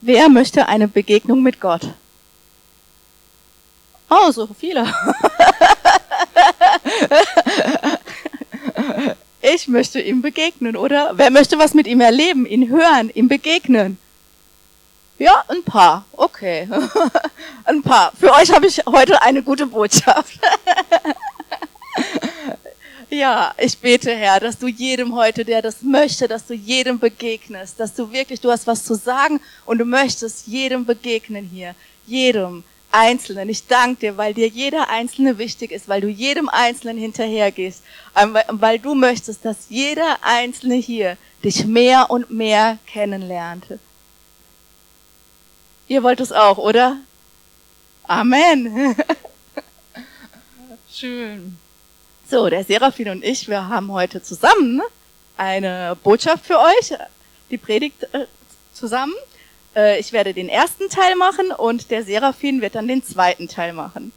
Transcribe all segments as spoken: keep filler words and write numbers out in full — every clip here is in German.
Wer möchte eine Begegnung mit Gott? Oh, so viele. Ich möchte ihm begegnen, oder? Wer möchte was mit ihm erleben, ihn hören, ihm begegnen? Ja, ein paar. Okay. Ein paar. Für euch habe ich heute eine gute Botschaft. Ja, ich bete, Herr, dass du jedem heute, der das möchte, dass du jedem begegnest, dass du wirklich, du hast was zu sagen und du möchtest jedem begegnen hier, jedem Einzelnen. Ich danke dir, weil dir jeder Einzelne wichtig ist, weil du jedem Einzelnen hinterhergehst, weil du möchtest, dass jeder Einzelne hier dich mehr und mehr kennenlernt. Ihr wollt es auch, oder? Amen. Schön. So, der Serafin und ich, wir haben heute zusammen eine Botschaft für euch, die Predigt äh, zusammen. Äh, ich werde den ersten Teil machen und der Serafin wird dann den zweiten Teil machen.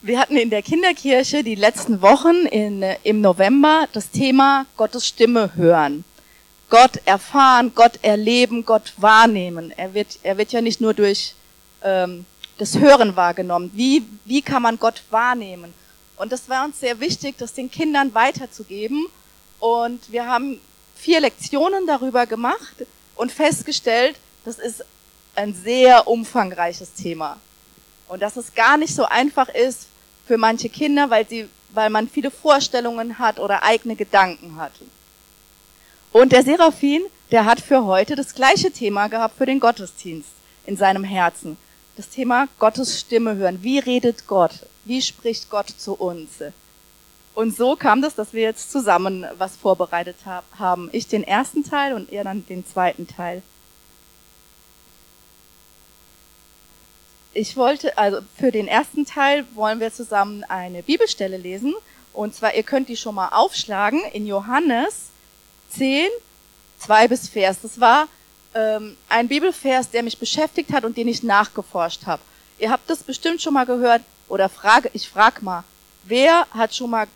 Wir hatten in der Kinderkirche die letzten Wochen in, äh, im November das Thema Gottes Stimme hören. Gott erfahren, Gott erleben, Gott wahrnehmen. Er wird, er wird ja nicht nur durch ähm, das Hören wahrgenommen. Wie, wie kann man Gott wahrnehmen? Und das war uns sehr wichtig, das den Kindern weiterzugeben. Und wir haben vier Lektionen darüber gemacht und festgestellt, das ist ein sehr umfangreiches Thema. Und dass es gar nicht so einfach ist für manche Kinder, weil sie, weil man viele Vorstellungen hat oder eigene Gedanken hat. Und der Serafin, der hat für heute das gleiche Thema gehabt für den Gottesdienst in seinem Herzen. Das Thema Gottes Stimme hören. Wie redet Gott? Wie spricht Gott zu uns? Und so kam das, dass wir jetzt zusammen was vorbereitet haben. Ich den ersten Teil und er dann den zweiten Teil. Ich wollte, also für den ersten Teil wollen wir zusammen eine Bibelstelle lesen. Und zwar, ihr könnt die schon mal aufschlagen in Johannes zehn, zwei bis Vers. Das war ähm, ein Bibelvers, der mich beschäftigt hat und den ich nachgeforscht habe. Ihr habt das bestimmt schon mal gehört. Oder frage, ich frag mal, wer hat schon mal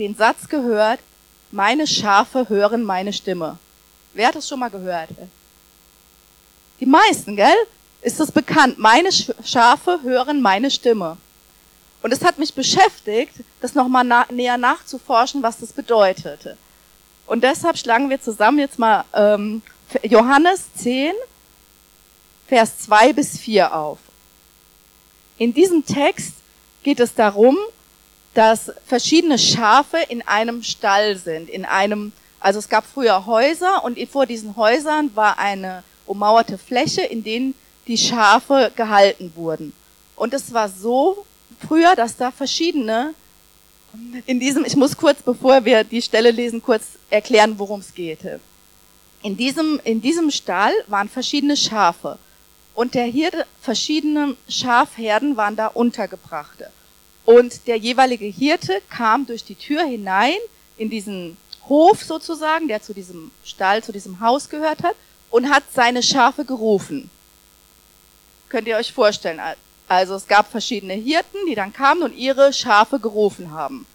den Satz gehört, meine Schafe hören meine Stimme? Wer hat das schon mal gehört? Die meisten, gell? Ist das bekannt? Meine Schafe hören meine Stimme. Und es hat mich beschäftigt, das nochmal na- näher nachzuforschen, was das bedeutete. Und deshalb schlagen wir zusammen jetzt mal ähm, Johannes zehn, Vers zwei bis vier auf. In diesem Text geht es darum, dass verschiedene Schafe in einem Stall sind, in einem, also es gab früher Häuser und vor diesen Häusern war eine ummauerte Fläche, in denen die Schafe gehalten wurden. Und es war so früher, dass da verschiedene in diesem, ich muss kurz, bevor wir die Stelle lesen, kurz erklären, worum es geht. In diesem, in diesem Stall waren verschiedene Schafe. Und der Hirte, verschiedene Schafherden waren da untergebracht. Und der jeweilige Hirte kam durch die Tür hinein in diesen Hof sozusagen, der zu diesem Stall, zu diesem Haus gehört hat, und hat seine Schafe gerufen. Könnt ihr euch vorstellen. Also es gab verschiedene Hirten, die dann kamen und ihre Schafe gerufen haben.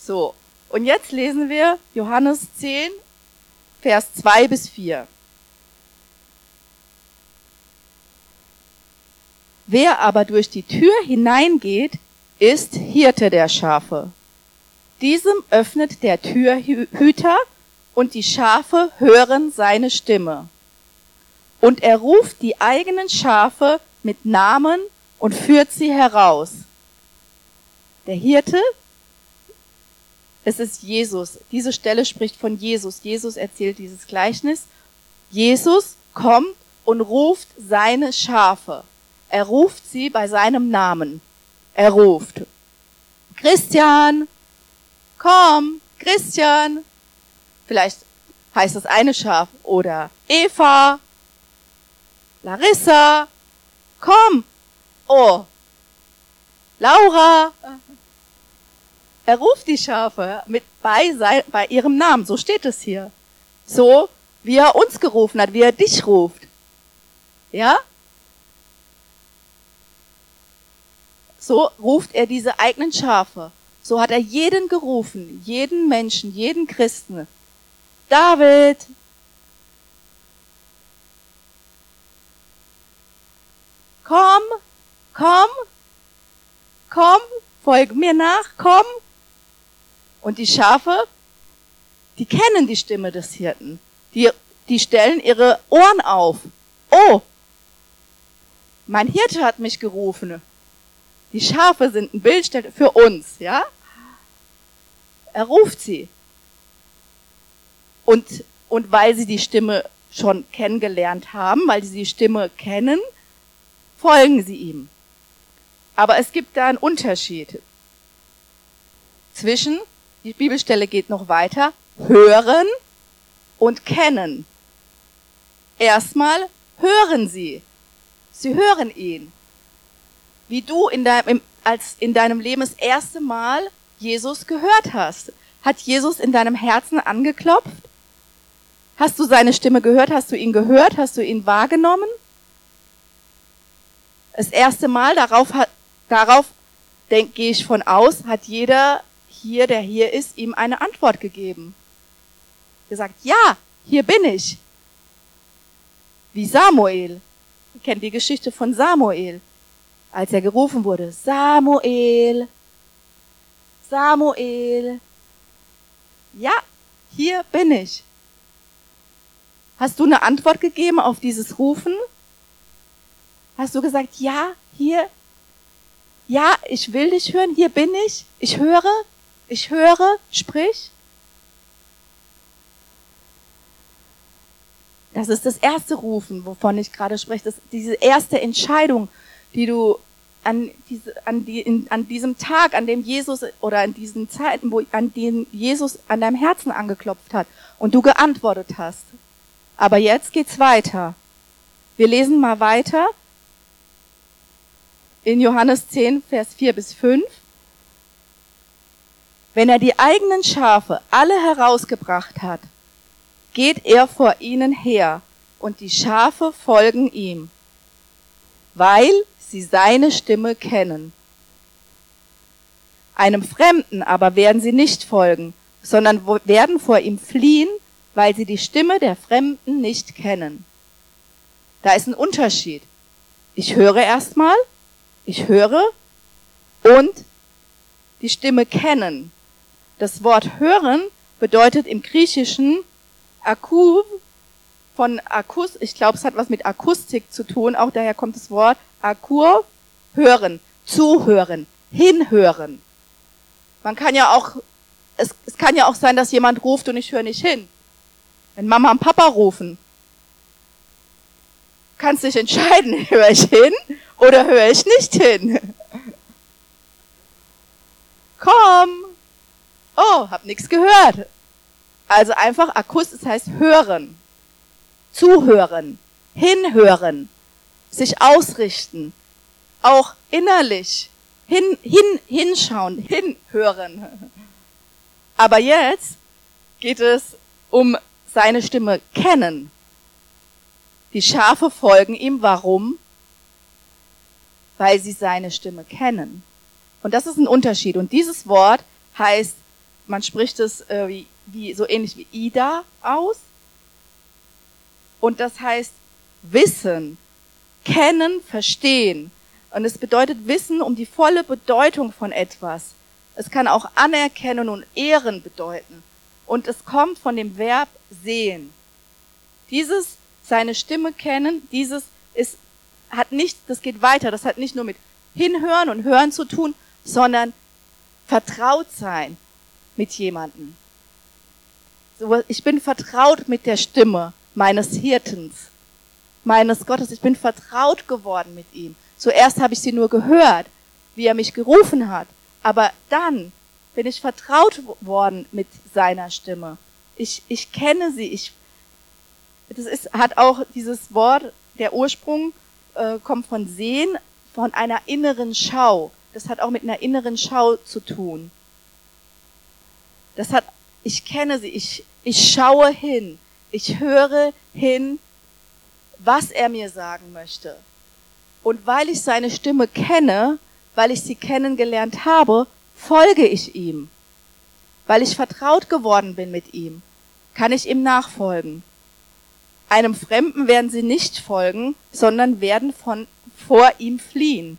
So, und jetzt lesen wir Johannes zehn, Vers zwei bis vier. Wer aber durch die Tür hineingeht, ist Hirte der Schafe. Diesem öffnet der Türhüter und die Schafe hören seine Stimme. Und er ruft die eigenen Schafe mit Namen und führt sie heraus. Der Hirte, es ist Jesus. Diese Stelle spricht von Jesus. Jesus erzählt dieses Gleichnis. Jesus kommt und ruft seine Schafe. Er ruft sie bei seinem Namen. Er ruft, Christian, komm, Christian. Vielleicht heißt das eine Schaf. Oder Eva, Larissa, komm. Oh, Laura. Er ruft die Schafe mit bei, sein, bei ihrem Namen. So steht es hier. So, wie er uns gerufen hat, wie er dich ruft. Ja? So ruft er diese eigenen Schafe. So hat er jeden gerufen, jeden Menschen, jeden Christen. David, komm, komm, komm, folg mir nach, komm. Und die Schafe, die kennen die Stimme des Hirten. Die, die stellen ihre Ohren auf. Oh, mein Hirte hat mich gerufen. Die Schafe sind ein Bild für uns, ja? Er ruft sie. Und, und weil sie die Stimme schon kennengelernt haben, weil sie die Stimme kennen, folgen sie ihm. Aber es gibt da einen Unterschied zwischen, die Bibelstelle geht noch weiter, hören und kennen. Erstmal hören sie. Sie hören ihn. Wie du in deinem, als in deinem Leben das erste Mal Jesus gehört hast. Hat Jesus in deinem Herzen angeklopft? Hast du seine Stimme gehört? Hast du ihn gehört? Hast du ihn wahrgenommen? Das erste Mal, darauf, darauf denke ich von aus, hat jeder hier, der hier ist, ihm eine Antwort gegeben. Gesagt, ja, hier bin ich. Wie Samuel. Ihr kennt die Geschichte von Samuel. Als er gerufen wurde, Samuel, Samuel, ja, hier bin ich. Hast du eine Antwort gegeben auf dieses Rufen? Hast du gesagt, ja, hier, ja, ich will dich hören, hier bin ich, ich höre, ich höre, sprich. Das ist das erste Rufen, wovon ich gerade spreche, das, diese erste Entscheidung, die du an, diese, an, die, in, an diesem Tag, an dem Jesus oder an diesen Zeiten, wo, an denen Jesus an deinem Herzen angeklopft hat und du geantwortet hast. Aber jetzt geht's weiter. Wir lesen mal weiter in Johannes zehn, Vers vier bis fünf. Wenn er die eigenen Schafe alle herausgebracht hat, geht er vor ihnen her und die Schafe folgen ihm, weil sie seine Stimme kennen. Einem Fremden aber werden sie nicht folgen, sondern werden vor ihm fliehen, weil sie die Stimme der Fremden nicht kennen. Da ist ein Unterschied. Ich höre erstmal, ich höre und die Stimme kennen. Das Wort hören bedeutet im Griechischen Akouv, von Akus, ich glaube, es hat was mit Akustik zu tun, auch daher kommt das Wort Akur, hören, zuhören, hinhören. Man kann ja auch, es, es kann ja auch sein, dass jemand ruft und ich höre nicht hin. Wenn Mama und Papa rufen, kannst dich entscheiden, höre ich hin oder höre ich nicht hin. Komm! Oh, hab nichts gehört. Also einfach Akus, das heißt hören. Zuhören, hinhören, sich ausrichten, auch innerlich hin, hin, hinschauen, hinhören. Aber jetzt geht es um seine Stimme kennen. Die Schafe folgen ihm. Warum? Weil sie seine Stimme kennen. Und das ist ein Unterschied. Und dieses Wort heißt, man spricht es äh, wie, wie, so ähnlich wie Ida aus. Und das heißt wissen, kennen, verstehen. Und es bedeutet Wissen um die volle Bedeutung von etwas. Es kann auch Anerkennen und Ehren bedeuten. Und es kommt von dem Verb sehen. Dieses, seine Stimme kennen, dieses ist, hat nicht, das geht weiter, das hat nicht nur mit Hinhören und Hören zu tun, sondern vertraut sein mit jemandem. Ich bin vertraut mit der Stimme meines Hirtens, meines Gottes. Ich bin vertraut geworden mit ihm. Zuerst habe ich sie nur gehört, wie er mich gerufen hat. Aber dann bin ich vertraut worden mit seiner Stimme. Ich, ich kenne sie. Ich, das ist, hat auch dieses Wort, der Ursprung äh, kommt von Sehen, von einer inneren Schau. Das hat auch mit einer inneren Schau zu tun. Das hat, ich kenne sie. Ich, ich schaue hin. Ich höre hin, was er mir sagen möchte. Und weil ich seine Stimme kenne, weil ich sie kennengelernt habe, folge ich ihm. Weil ich vertraut geworden bin mit ihm, kann ich ihm nachfolgen. Einem Fremden werden sie nicht folgen, sondern werden von, vor ihm fliehen.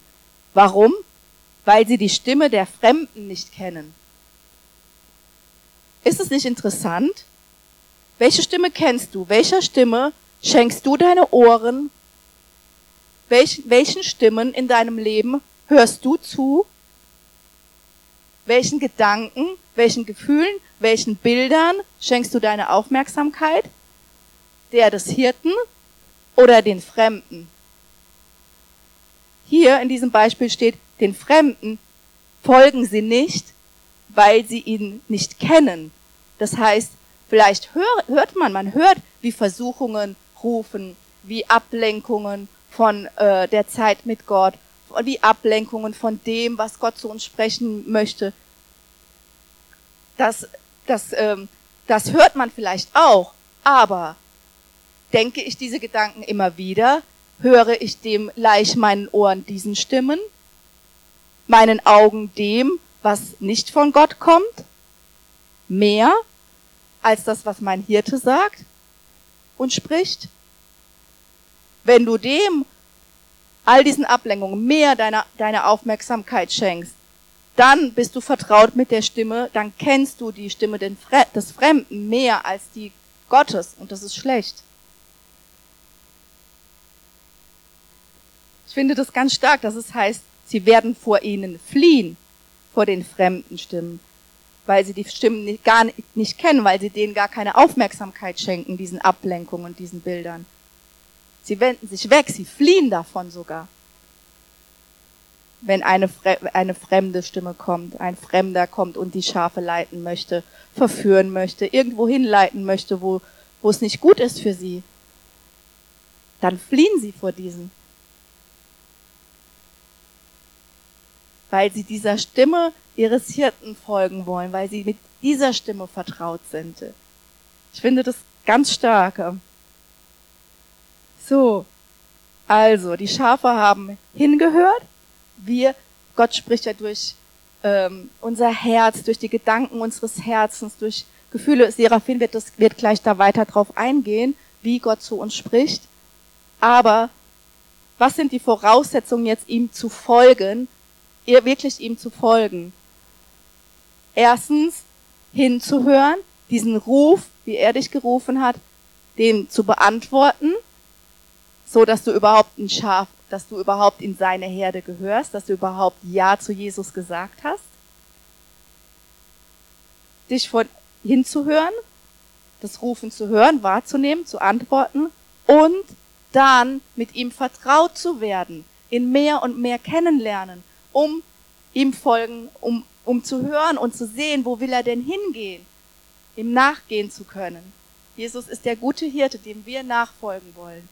Warum? Weil sie die Stimme der Fremden nicht kennen. Ist es nicht interessant? Welche Stimme kennst du? Welcher Stimme schenkst du deine Ohren? Welch, welchen Stimmen in deinem Leben hörst du zu? Welchen Gedanken, welchen Gefühlen, welchen Bildern schenkst du deine Aufmerksamkeit? Der des Hirten oder den Fremden? Hier in diesem Beispiel steht, den Fremden folgen sie nicht, weil sie ihn nicht kennen. Das heißt, vielleicht hör, hört man, man hört, wie Versuchungen rufen, wie Ablenkungen von äh, der Zeit mit Gott, wie Ablenkungen von dem, was Gott zu uns sprechen möchte. Das, das, ähm, das hört man vielleicht auch, aber denke ich diese Gedanken immer wieder, höre ich dem gleich meinen Ohren diesen Stimmen, meinen Augen dem, was nicht von Gott kommt, mehr als das, was mein Hirte sagt und spricht. Wenn du dem, all diesen Ablenkungen, mehr deiner, deiner Aufmerksamkeit schenkst, dann bist du vertraut mit der Stimme, dann kennst du die Stimme des Fremden mehr als die Gottes und das ist schlecht. Ich finde das ganz stark, dass es heißt, sie werden vor ihnen fliehen, vor den fremden Stimmen, weil sie die Stimmen nicht, gar nicht, nicht kennen, weil sie denen gar keine Aufmerksamkeit schenken, diesen Ablenkungen und diesen Bildern. Sie wenden sich weg, sie fliehen davon sogar. Wenn eine, eine fremde Stimme kommt, ein Fremder kommt und die Schafe leiten möchte, verführen möchte, irgendwo hinleiten möchte, wo, wo es nicht gut ist für sie, dann fliehen sie vor diesen. Weil sie dieser Stimme ihres Hirten folgen wollen, weil sie mit dieser Stimme vertraut sind. Ich finde das ganz stark. So, also, die Schafe haben hingehört. Wir, Gott spricht ja durch ähm, unser Herz, durch die Gedanken unseres Herzens, durch Gefühle. Serafin wird, das, wird gleich da weiter drauf eingehen, wie Gott zu uns spricht. Aber was sind die Voraussetzungen jetzt, ihm zu folgen, ihr wirklich ihm zu folgen? Erstens, hinzuhören, diesen Ruf, wie er dich gerufen hat, dem zu beantworten, so dass du überhaupt ein Schaf, dass du überhaupt in seine Herde gehörst, dass du überhaupt Ja zu Jesus gesagt hast. Dich von hinzuhören, das Rufen zu hören, wahrzunehmen, zu antworten und dann mit ihm vertraut zu werden, ihn mehr und mehr kennenlernen, um ihm folgen, um, um zu hören und zu sehen, wo will er denn hingehen, ihm nachgehen zu können. Jesus ist der gute Hirte, dem wir nachfolgen wollen.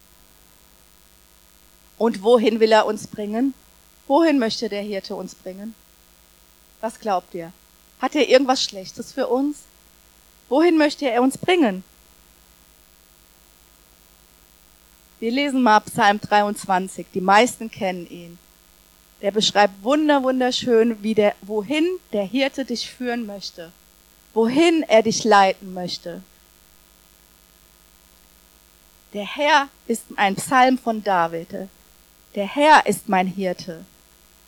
Und wohin will er uns bringen? Wohin möchte der Hirte uns bringen? Was glaubt ihr? Hat er irgendwas Schlechtes für uns? Wohin möchte er uns bringen? Wir lesen mal Psalm dreiundzwanzig, die meisten kennen ihn. Der beschreibt wunder, wunderschön, wie der, wohin der Hirte dich führen möchte, wohin er dich leiten möchte. Der Herr ist ein Psalm von David. Der Herr ist mein Hirte.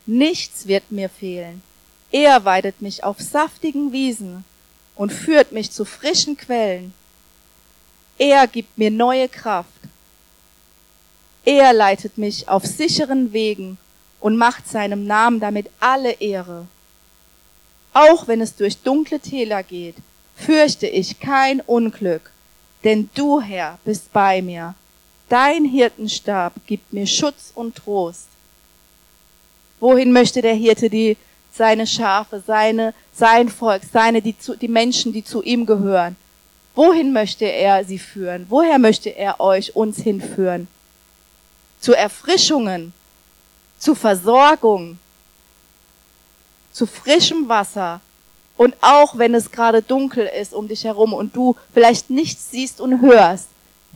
Nichts wird mir fehlen. Er weidet mich auf saftigen Wiesen und führt mich zu frischen Quellen. Er gibt mir neue Kraft. Er leitet mich auf sicheren Wegen und macht seinem Namen damit alle Ehre. Auch wenn es durch dunkle Täler geht, fürchte ich kein Unglück, denn du, Herr, bist bei mir. Dein Hirtenstab gibt mir Schutz und Trost. Wohin möchte der Hirte die seine Schafe, seine sein Volk, seine die, die Menschen, die zu ihm gehören? Wohin möchte er sie führen? Woher möchte er euch uns hinführen? Zu Erfrischungen, zu Versorgung, zu frischem Wasser und auch wenn es gerade dunkel ist um dich herum und du vielleicht nichts siehst und hörst,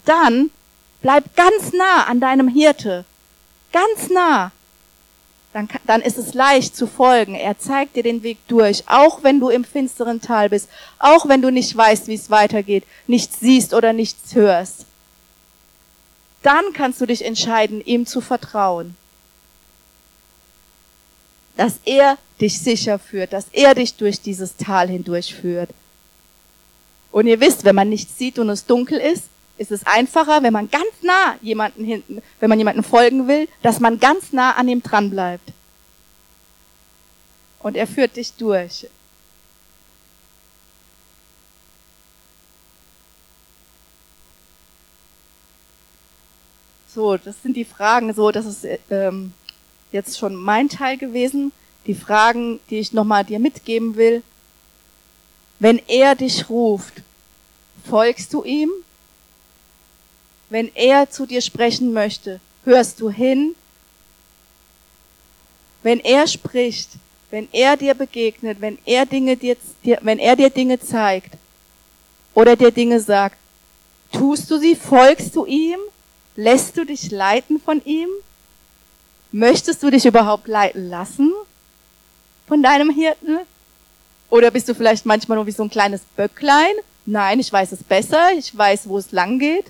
dann bleib ganz nah an deinem Hirte, ganz nah, dann, dann ist es leicht zu folgen, er zeigt dir den Weg durch, auch wenn du im finsteren Tal bist, auch wenn du nicht weißt, wie es weitergeht, nichts siehst oder nichts hörst, dann kannst du dich entscheiden, ihm zu vertrauen. dass er dich sicher führt, dass er dich durch dieses Tal hindurch führt. Und ihr wisst, wenn man nichts sieht und es dunkel ist, ist es einfacher, wenn man ganz nah jemanden hinten, wenn man jemanden folgen will, dass man ganz nah an ihm dran bleibt. Und er führt dich durch. So, das sind die Fragen, so, das ist ähm, jetzt schon mein Teil gewesen. Die Fragen, die ich nochmal dir mitgeben will. Wenn er dich ruft, folgst du ihm? Wenn er zu dir sprechen möchte, hörst du hin? Wenn er spricht, wenn er dir begegnet, wenn er Dinge dir, wenn er dir Dinge zeigt oder dir Dinge sagt, tust du sie, folgst du ihm? Lässt du dich leiten von ihm? Möchtest du dich überhaupt leiten lassen von deinem Hirten? Oder bist du vielleicht manchmal nur wie so ein kleines Böcklein? Nein, ich weiß es besser, ich weiß, wo es lang geht.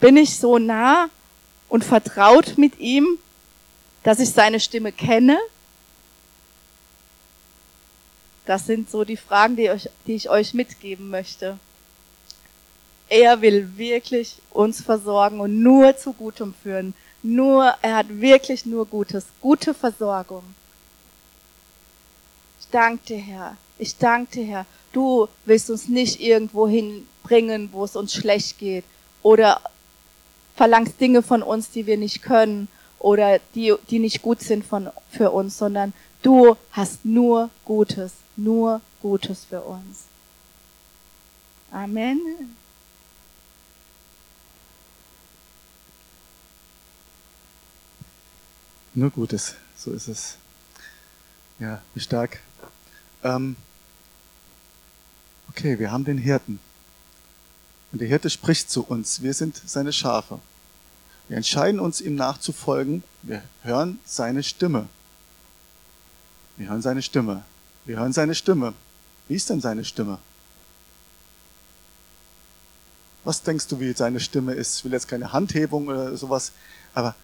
Bin ich so nah und vertraut mit ihm, dass ich seine Stimme kenne? Das sind so die Fragen, die, euch, die ich euch mitgeben möchte. Er will wirklich uns versorgen und nur zu Gutem führen. Nur, er hat wirklich nur Gutes, gute Versorgung. Ich danke dir, Herr. Ich danke dir, Herr. Du willst uns nicht irgendwo hinbringen, wo es uns schlecht geht. Oder verlangst Dinge von uns, die wir nicht können. Oder die, die nicht gut sind von, für uns, sondern du hast nur Gutes. Nur Gutes für uns. Amen. Nur Gutes, so ist es. Ja, wie stark. Ähm, okay, wir haben den Hirten. Und der Hirte spricht zu uns. Wir sind seine Schafe. Wir entscheiden uns, ihm nachzufolgen. Wir hören seine Stimme. Wir hören seine Stimme. Wir hören seine Stimme. Wie ist denn seine Stimme? Was denkst du, wie seine Stimme ist? Ich will jetzt keine Handhebung oder sowas, aber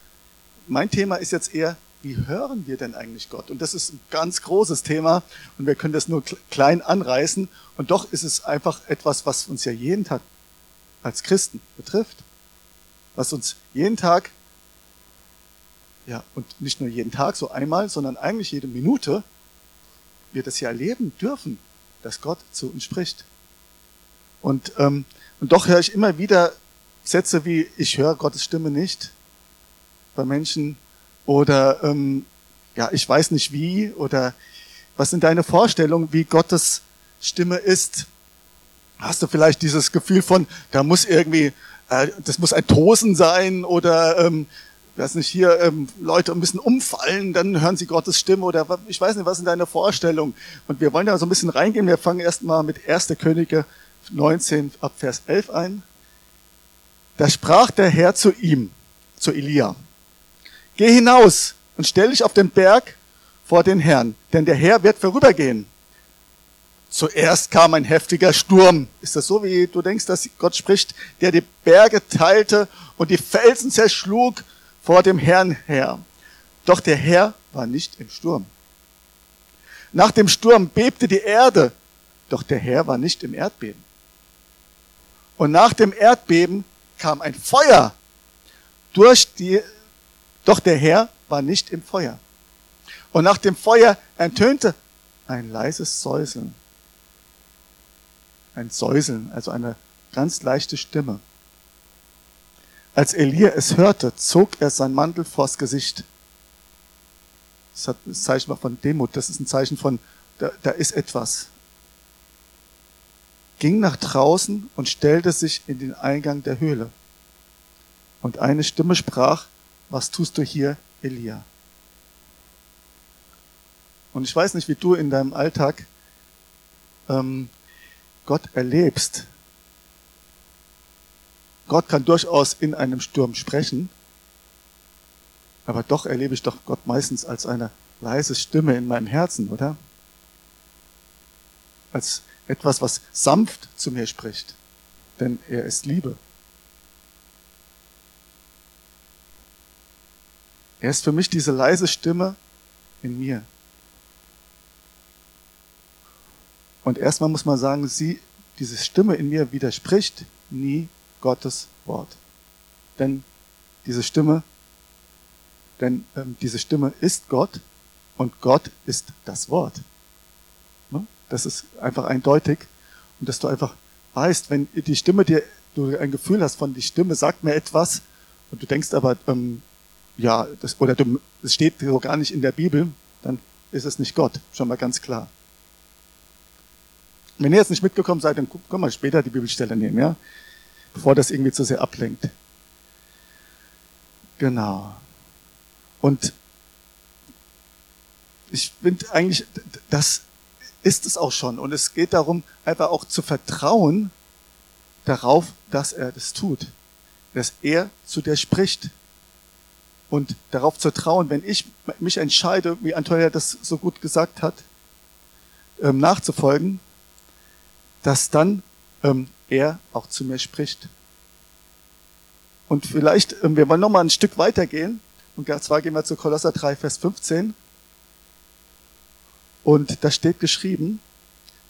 mein Thema ist jetzt eher, wie hören wir denn eigentlich Gott? Und das ist ein ganz großes Thema und wir können das nur klein anreißen. Und doch ist es einfach etwas, was uns ja jeden Tag als Christen betrifft. Was uns jeden Tag, ja, und nicht nur jeden Tag, so einmal, sondern eigentlich jede Minute, wir das ja erleben dürfen, dass Gott zu uns spricht. Und, ähm, und doch höre ich immer wieder Sätze wie, ich höre Gottes Stimme nicht. Bei Menschen oder ähm, ja, ich weiß nicht wie oder was sind deine Vorstellungen, wie Gottes Stimme ist? Hast du vielleicht dieses Gefühl von, da muss irgendwie, äh, das muss ein Tosen sein oder ähm, weiß nicht hier ähm, Leute ein bisschen umfallen, dann hören sie Gottes Stimme oder ich weiß nicht, was sind deine Vorstellungen? Und wir wollen da so ein bisschen reingehen. Wir fangen erstmal mit erster Könige neunzehn ab Vers elf ein. Da sprach der Herr zu ihm, zu Elia. Geh hinaus und stell dich auf den Berg vor den Herrn, denn der Herr wird vorübergehen. Zuerst kam ein heftiger Sturm. Ist das so, wie du denkst, dass Gott spricht, der die Berge teilte und die Felsen zerschlug vor dem Herrn her? Doch der Herr war nicht im Sturm. Nach dem Sturm bebte die Erde, doch der Herr war nicht im Erdbeben. Und nach dem Erdbeben kam ein Feuer durch die Doch der Herr war nicht im Feuer. Und nach dem Feuer ertönte ein leises Säuseln. Ein Säuseln, also eine ganz leichte Stimme. Als Elia es hörte, zog er seinen Mantel vors Gesicht. Das hat ein Zeichen von Demut, das ist ein Zeichen von, da, da ist etwas. Ging nach draußen und stellte sich in den Eingang der Höhle. Und eine Stimme sprach, was tust du hier, Elia? Und ich weiß nicht, wie du in deinem Alltag ähm, Gott erlebst. Gott kann durchaus in einem Sturm sprechen, aber doch erlebe ich doch Gott meistens als eine leise Stimme in meinem Herzen, oder? Als etwas, was sanft zu mir spricht, denn er ist Liebe. Er ist für mich diese leise Stimme in mir. Und erstmal muss man sagen, sie, diese Stimme in mir widerspricht nie Gottes Wort. Denn diese Stimme, denn ähm, diese Stimme ist Gott und Gott ist das Wort. Ne? Das ist einfach eindeutig. Und dass du einfach weißt, wenn die Stimme dir, du ein Gefühl hast von, die Stimme sagt mir etwas und du denkst aber, ähm, ja, das, oder du, das steht so gar nicht in der Bibel, dann ist es nicht Gott, schon mal ganz klar. Wenn ihr jetzt nicht mitgekommen seid, dann können wir später die Bibelstelle nehmen, ja? Bevor das irgendwie zu sehr ablenkt. Genau. Und ich finde eigentlich, das ist es auch schon. Und es geht darum, einfach auch zu vertrauen darauf, dass er das tut. Dass er zu dir spricht. Und darauf zu trauen, wenn ich mich entscheide, wie Antonella das so gut gesagt hat, nachzufolgen, dass dann ähm, er auch zu mir spricht. Und vielleicht, ähm, wir wollen nochmal ein Stück weitergehen. Und zwar gehen wir zu Kolosser drei, Vers fünfzehn. Und da steht geschrieben,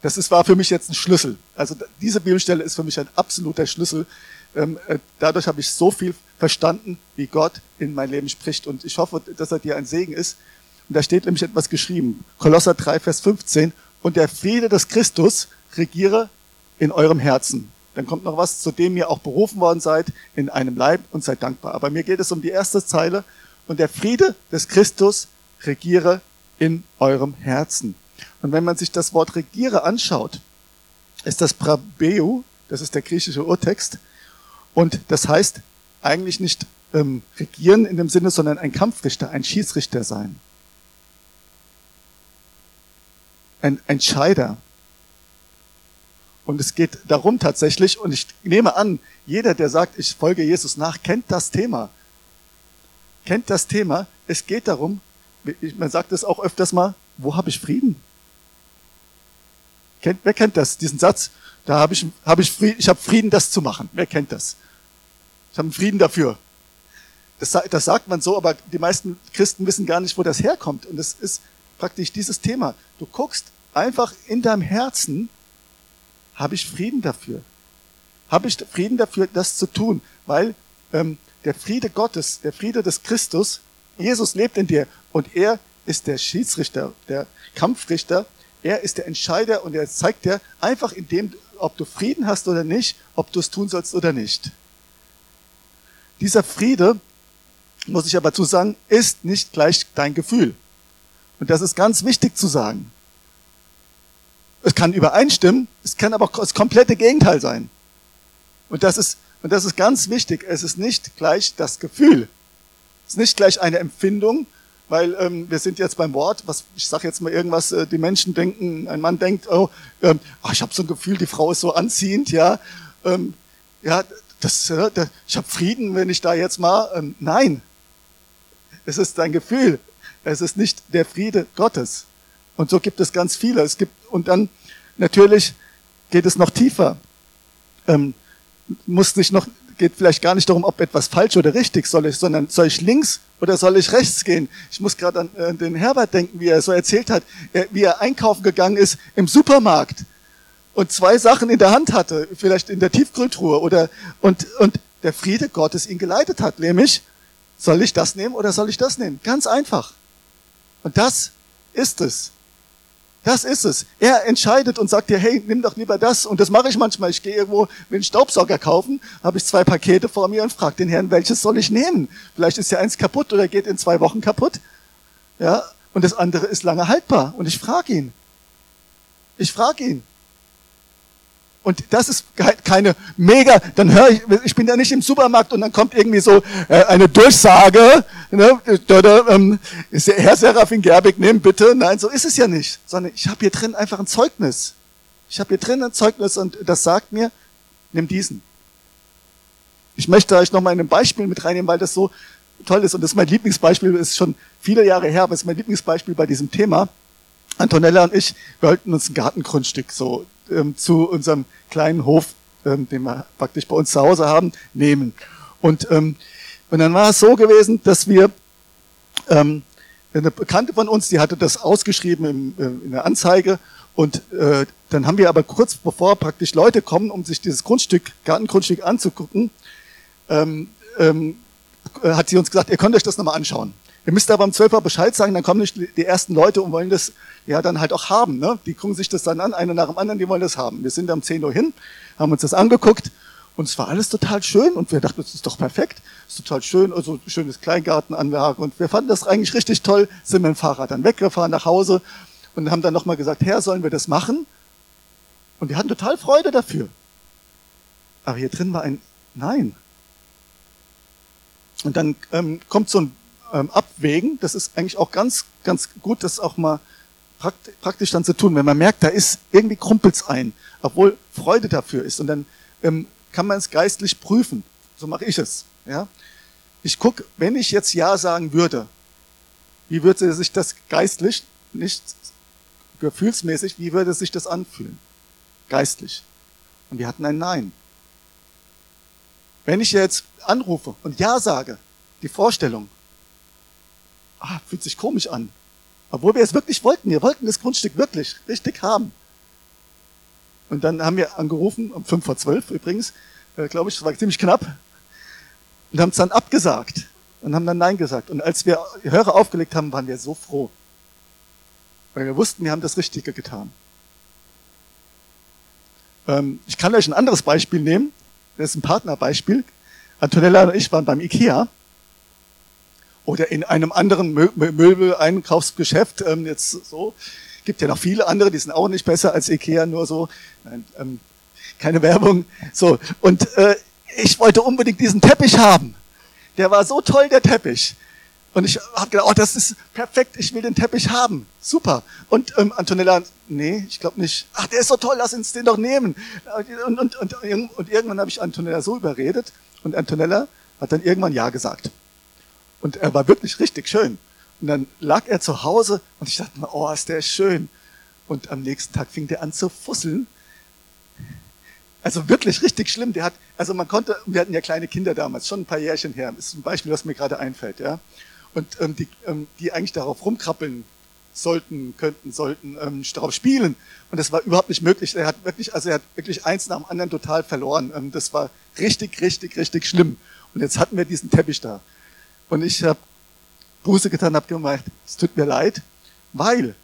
das ist, war für mich jetzt ein Schlüssel. Also diese Bibelstelle ist für mich ein absoluter Schlüssel. Ähm, äh, dadurch habe ich so viel verstanden, wie Gott in mein Leben spricht. Und ich hoffe, dass er dir ein Segen ist. Und da steht nämlich etwas geschrieben. Kolosser drei, Vers fünfzehn. Und der Friede des Christus regiere in eurem Herzen. Dann kommt noch was, zu dem ihr auch berufen worden seid, in einem Leib, und seid dankbar. Aber mir geht es um die erste Zeile. Und der Friede des Christus regiere in eurem Herzen. Und wenn man sich das Wort regiere anschaut, ist das Prabeu, das ist der griechische Urtext. Und das heißt eigentlich nicht ähm, regieren in dem Sinne, sondern ein Kampfrichter, ein Schiedsrichter sein. Ein Entscheider. Und es geht darum tatsächlich, und ich nehme an, jeder, der sagt, ich folge Jesus nach, kennt das Thema. Kennt das Thema. Es geht darum, man sagt es auch öfters mal, wo habe ich Frieden? Kennt, wer kennt das? Diesen Satz, da habe ich, habe ich Frieden, ich habe Frieden, das zu machen. Wer kennt das? Ich habe einen Frieden dafür. Das, das sagt man so, aber die meisten Christen wissen gar nicht, wo das herkommt. Und das ist praktisch dieses Thema. Du guckst einfach in deinem Herzen, habe ich Frieden dafür? Habe ich Frieden dafür, das zu tun? Weil ähm, der Friede Gottes, der Friede des Christus, Jesus lebt in dir und er ist der Schiedsrichter, der Kampfrichter, er ist der Entscheider und er zeigt dir einfach in dem, ob du Frieden hast oder nicht, ob du es tun sollst oder nicht. Dieser Friede, muss ich aber zu sagen, ist nicht gleich dein Gefühl. Und das ist ganz wichtig zu sagen. Es kann übereinstimmen, es kann aber auch das komplette Gegenteil sein. Und das ist, und das ist ganz wichtig. Es ist nicht gleich das Gefühl. Es ist nicht gleich eine Empfindung, weil ähm, wir sind jetzt beim Wort, was, ich sage jetzt mal irgendwas, äh, die Menschen denken, ein Mann denkt, oh, ähm, ach, ich habe so ein Gefühl, die Frau ist so anziehend, ja, ähm, ja, das, äh, das, ich habe Frieden, wenn ich da jetzt mal, ähm, nein, es ist dein Gefühl, es ist nicht der Friede Gottes. Und so gibt es ganz viele. Es gibt, und dann natürlich geht es noch tiefer. Ähm, muss nicht noch, geht vielleicht gar nicht darum, ob etwas falsch oder richtig soll ich, sondern soll ich links oder soll ich rechts gehen? Ich muss gerade an äh, den Herbert denken, wie er so erzählt hat, er, wie er einkaufen gegangen ist im Supermarkt und zwei Sachen in der Hand hatte, vielleicht in der Tiefkühltruhe oder und und der Friede Gottes ihn geleitet hat, nämlich soll ich das nehmen oder soll ich das nehmen? Ganz einfach. Und das ist es. Das ist es. Er entscheidet und sagt dir, hey, nimm doch lieber das. Und das mache ich manchmal. Ich gehe irgendwo mit einem Staubsauger kaufen, habe ich zwei Pakete vor mir und frage den Herrn, welches soll ich nehmen? Vielleicht ist ja eins kaputt oder geht in zwei Wochen kaputt. Ja. Und das andere ist lange haltbar. Und ich frage ihn. Ich frage ihn. Und das ist keine mega, dann höre ich, ich bin ja nicht im Supermarkt und dann kommt irgendwie so äh, eine Durchsage, ne, ähm, Herr Serafin Gerbig, nimm bitte. Nein, so ist es ja nicht, sondern ich habe hier drin einfach ein Zeugnis. Ich habe hier drin ein Zeugnis und das sagt mir, nimm diesen. Ich möchte euch nochmal ein Beispiel mit reinnehmen, weil das so toll ist und das ist mein Lieblingsbeispiel, ist schon viele Jahre her, aber es ist mein Lieblingsbeispiel bei diesem Thema. Antonella und ich wollten uns ein Gartengrundstück so ähm, zu unserem kleinen Hof, ähm, den wir praktisch bei uns zu Hause haben, nehmen. Und ähm, und dann war es so gewesen, dass wir ähm, eine Bekannte von uns, die hatte das ausgeschrieben im, äh, in der Anzeige. Und äh, dann haben wir aber kurz bevor praktisch Leute kommen, um sich dieses Grundstück, Gartengrundstück anzugucken, ähm, ähm, hat sie uns gesagt, ihr könnt euch das nochmal anschauen. Ihr müsst aber am zwölfer Bescheid sagen, dann kommen nicht die ersten Leute und wollen das ja dann halt auch haben. Ne? Die gucken sich das dann an, einer nach dem anderen, die wollen das haben. Wir sind am zehn Uhr hin, haben uns das angeguckt und es war alles total schön und wir dachten, das ist doch perfekt, das ist total schön, also schönes Kleingartenanlage und wir fanden das eigentlich richtig toll, sind mit dem Fahrrad dann weggefahren nach Hause und haben dann nochmal gesagt, Herr, sollen wir das machen? Und wir hatten total Freude dafür. Aber hier drin war ein Nein. Und dann ähm, kommt so ein ähm, Abwägen, das ist eigentlich auch ganz ganz gut, das auch mal prakt- praktisch dann zu tun, wenn man merkt, da ist irgendwie krumpelt's ein, obwohl Freude dafür ist. Und dann ähm, kann man es geistlich prüfen. So mache ich es. Ja? Ich gucke, wenn ich jetzt Ja sagen würde, wie würde sich das geistlich, nicht gefühlsmäßig, wie würde sich das anfühlen? Geistlich. Und wir hatten ein Nein. Wenn ich jetzt anrufe und Ja sage, die Vorstellung, ah, fühlt sich komisch an. Obwohl wir es wirklich wollten. Wir wollten das Grundstück wirklich richtig haben. Und dann haben wir angerufen, um fünf vor zwölf übrigens, äh, glaube ich, das war ziemlich knapp, und haben es dann abgesagt und haben dann Nein gesagt. Und als wir die Hörer aufgelegt haben, waren wir so froh. Weil wir wussten, wir haben das Richtige getan. Ähm, ich kann euch ein anderes Beispiel nehmen. Das ist ein Partnerbeispiel. Antonella und ich waren beim Ikea oder in einem anderen Möbeleinkaufsgeschäft. Ähm, jetzt so gibt ja noch viele andere, die sind auch nicht besser als Ikea, nur so. Nein, ähm, keine Werbung. So und äh, ich wollte unbedingt diesen Teppich haben. Der war so toll, der Teppich. Und ich habe gedacht, oh, das ist perfekt. Ich will den Teppich haben. Super. Und ähm, Antonella, nee, ich glaube nicht. Ach, der ist so toll, lass uns den doch nehmen. Und, und, und, und irgendwann habe ich Antonella so überredet. Und Antonella hat dann irgendwann Ja gesagt. Und er war wirklich richtig schön. Und dann lag er zu Hause und ich dachte mir, oh, ist der schön. Und am nächsten Tag fing der an zu fusseln. Also wirklich richtig schlimm. Der hat, also man konnte, wir hatten ja kleine Kinder damals, schon ein paar Jährchen her. Das ist ein Beispiel, was mir gerade einfällt, ja. Und ähm, die, ähm, die eigentlich darauf rumkrabbeln sollten, könnten, sollten, ähm, darauf spielen. Und das war überhaupt nicht möglich. Er hat wirklich, also er hat wirklich eins nach dem anderen total verloren. Ähm, das war richtig, richtig, richtig schlimm. Und jetzt hatten wir diesen Teppich da. Und ich habe Buße getan, habe gemeint, es tut mir leid, weil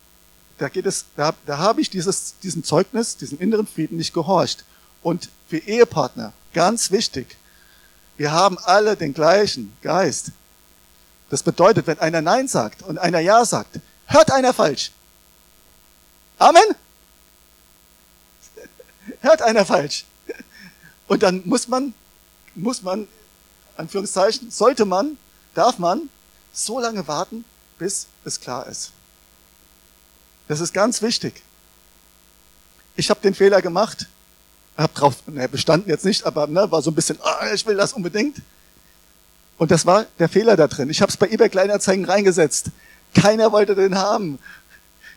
da geht es, da, da habe ich dieses, diesem Zeugnis, diesem inneren Frieden nicht gehorcht. Und für Ehepartner ganz wichtig: Wir haben alle den gleichen Geist. Das bedeutet, wenn einer Nein sagt und einer Ja sagt, hört einer falsch. Amen? Hört einer falsch. Und dann muss man, muss man, Anführungszeichen, sollte man, darf man so lange warten, bis es klar ist. Das ist ganz wichtig. Ich habe den Fehler gemacht, habe drauf, ne, bestanden jetzt nicht, aber ne, war so ein bisschen, oh, ich will das unbedingt. Und das war der Fehler da drin. Ich habe es bei eBay Kleinanzeigen reingesetzt. Keiner wollte den haben.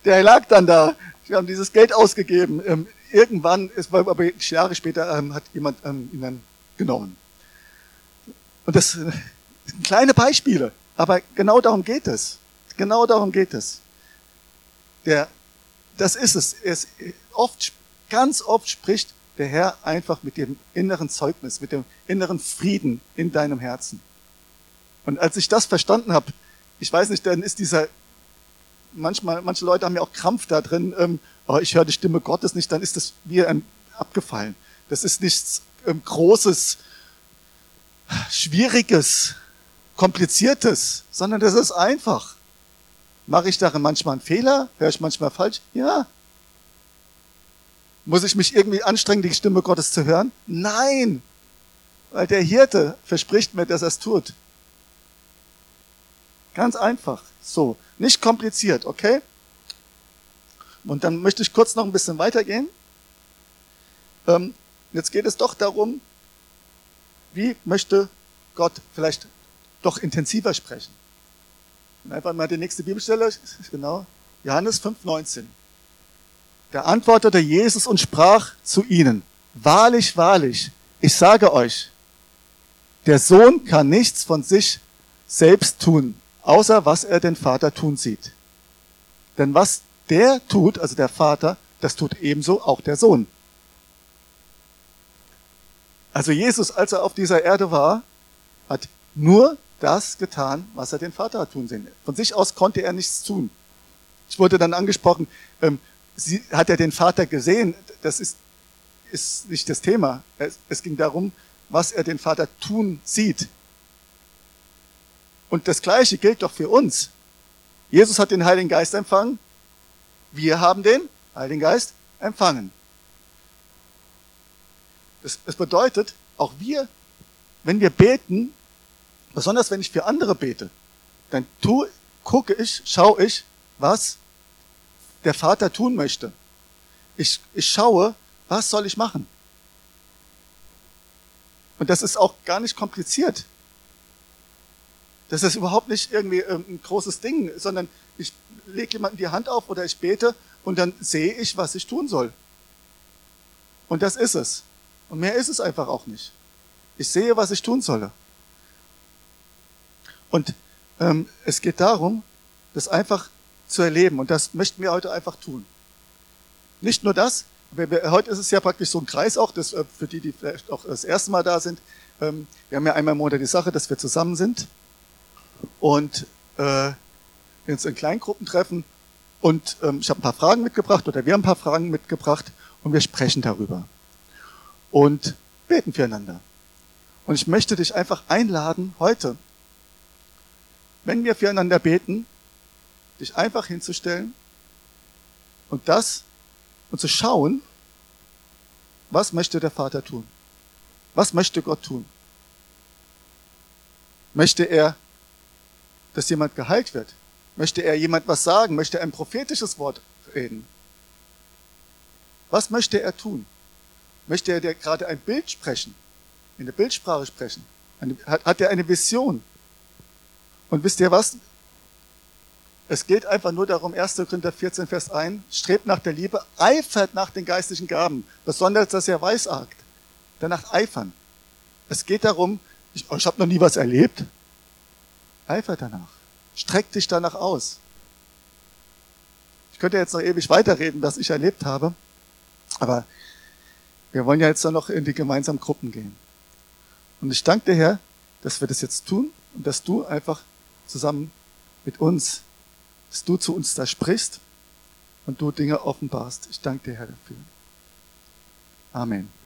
Der lag dann da. Wir haben dieses Geld ausgegeben. Ähm, irgendwann, es war aber Jahre später, ähm, hat jemand ähm, ihn dann genommen. Und das äh, sind kleine Beispiele. Aber genau darum geht es. Genau darum geht es. Der, das ist es. es oft, ganz oft spricht der Herr einfach mit dem inneren Zeugnis, mit dem inneren Frieden in deinem Herzen. Und als ich das verstanden habe, ich weiß nicht, dann ist dieser, manchmal, manche Leute haben ja auch Krampf da drin, ähm, oh, ich höre die Stimme Gottes nicht, dann ist das mir ähm, abgefallen. Das ist nichts ähm, Großes, Schwieriges, Kompliziertes, sondern das ist einfach. Mache ich darin manchmal einen Fehler? Höre ich manchmal falsch? Ja. Muss ich mich irgendwie anstrengen, die Stimme Gottes zu hören? Nein, weil der Hirte verspricht mir, dass er es tut. Ganz einfach, so, nicht kompliziert, okay? Und dann möchte ich kurz noch ein bisschen weitergehen. Ähm, jetzt geht es doch darum, wie möchte Gott vielleicht doch intensiver sprechen? Und einfach mal die nächste Bibelstelle, genau, Johannes fünf neunzehn. Da antwortete Jesus und sprach zu ihnen, wahrlich, wahrlich, ich sage euch, der Sohn kann nichts von sich selbst tun, außer was er den Vater tun sieht. Denn was der tut, also der Vater, das tut ebenso auch der Sohn. Also Jesus, als er auf dieser Erde war, hat nur das getan, was er den Vater hat tun sehen. Von sich aus konnte er nichts tun. Ich wurde dann angesprochen, ähm, sie, hat er den Vater gesehen? Das ist, ist nicht das Thema. Es, es ging darum, was er den Vater tun sieht. Und das Gleiche gilt doch für uns. Jesus hat den Heiligen Geist empfangen. Wir haben den Heiligen Geist empfangen. Das, das bedeutet, auch wir, wenn wir beten, besonders wenn ich für andere bete, dann tu, gucke ich, schaue ich, was der Vater tun möchte. Ich, ich schaue, was soll ich machen? Und das ist auch gar nicht kompliziert. Das ist überhaupt nicht irgendwie ein großes Ding, sondern ich lege jemandem die Hand auf oder ich bete und dann sehe ich, was ich tun soll. Und das ist es. Und mehr ist es einfach auch nicht. Ich sehe, was ich tun solle. Und ähm, es geht darum, das einfach zu erleben. Und das möchten wir heute einfach tun. Nicht nur das, wir, wir, heute ist es ja praktisch so ein Kreis auch, das, äh, für die, die vielleicht auch das erste Mal da sind. Ähm, wir haben ja einmal im Monat die Sache, dass wir zusammen sind und äh, uns in Kleingruppen treffen. Und ähm, ich habe ein paar Fragen mitgebracht oder wir haben ein paar Fragen mitgebracht und wir sprechen darüber und beten füreinander. Und ich möchte dich einfach einladen, heute, wenn wir füreinander beten, dich einfach hinzustellen und das und zu schauen, was möchte der Vater tun? Was möchte Gott tun? Möchte er, dass jemand geheilt wird? Möchte er jemand was sagen? Möchte er ein prophetisches Wort reden? Was möchte er tun? Möchte er dir gerade ein Bild sprechen? In der Bildsprache sprechen? Hat er eine Vision? Und wisst ihr was? Es geht einfach nur darum, erster Korinther vierzehn, Vers eins, strebt nach der Liebe, eifert nach den geistlichen Gaben, besonders dass ihr weissagt, danach eifern. Es geht darum, ich, ich habe noch nie was erlebt, eifert danach, streck dich danach aus. Ich könnte jetzt noch ewig weiterreden, was ich erlebt habe, aber wir wollen ja jetzt noch in die gemeinsamen Gruppen gehen. Und ich danke dir, Herr, dass wir das jetzt tun und dass du einfach zusammen mit uns, dass du zu uns da sprichst und du Dinge offenbarst. Ich danke dir, Herr, dafür. Amen.